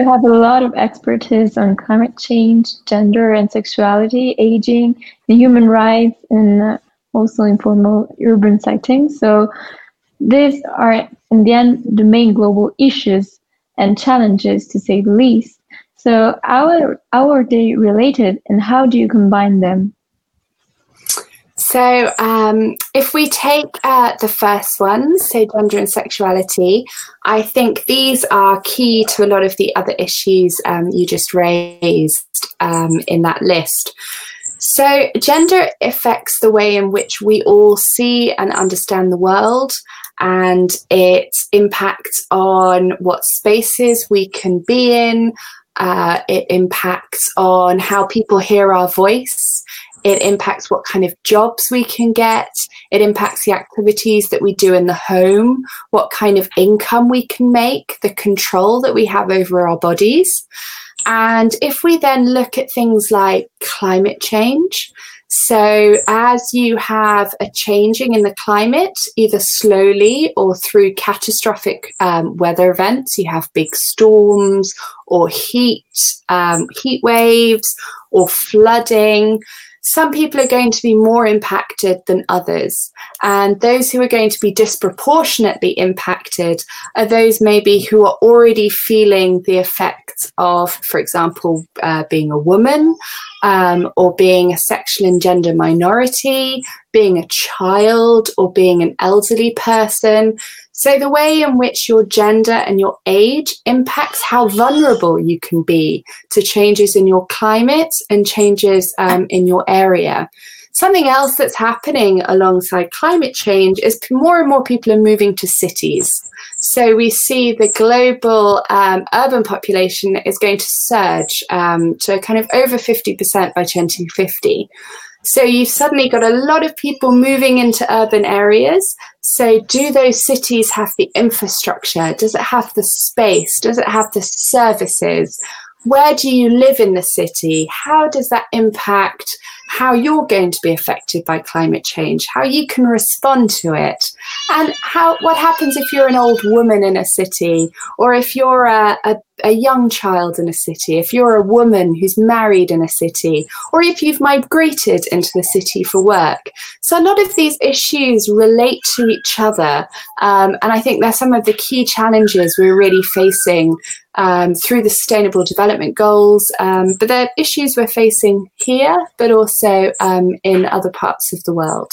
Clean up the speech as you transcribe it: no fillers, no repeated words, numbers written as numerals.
You have a lot of expertise on climate change, gender and sexuality, aging, and human rights, and also informal urban siting. So these are, in the end, the main global issues and challenges, to say the least. So how are they related, and how do you combine them? So if we take the first ones, so gender and sexuality, I think these are key to a lot of the other issues you just raised in that list. So gender affects the way in which we all see and understand the world, and its impact on what spaces we can be in. It impacts on how people hear our voice. It impacts what kind of jobs we can get. It impacts the activities that we do in the home, what kind of income we can make, the control that we have over our bodies. And if we then look at things like climate change, so as you have a changing in the climate, either slowly or through catastrophic weather events, you have big storms or heat waves or flooding, some people are going to be more impacted than others. And those who are going to be disproportionately impacted are those maybe who are already feeling the effects of, for example, being a woman, or being a sexual and gender minority, being a child, or being an elderly person. So the way in which your gender and your age impacts how vulnerable you can be to changes in your climate and changes in your area. Something else that's happening alongside climate change is more and more people are moving to cities. So we see the global urban population is going to surge to kind of over 50% by 2050. So you've suddenly got a lot of people moving into urban areas. So do those cities have the infrastructure? Does it have the space? Does it have the services? Where do you live in the city? How does that impact how you're going to be affected by climate change, how you can respond to it, and what happens if you're an old woman in a city, or if you're a young child in a city, if you're a woman who's married in a city, or if you've migrated into the city for work. So a lot of these issues relate to each other, and I think they're some of the key challenges we're really facing through the Sustainable Development Goals, but they're issues we're facing here, but also in other parts of the world.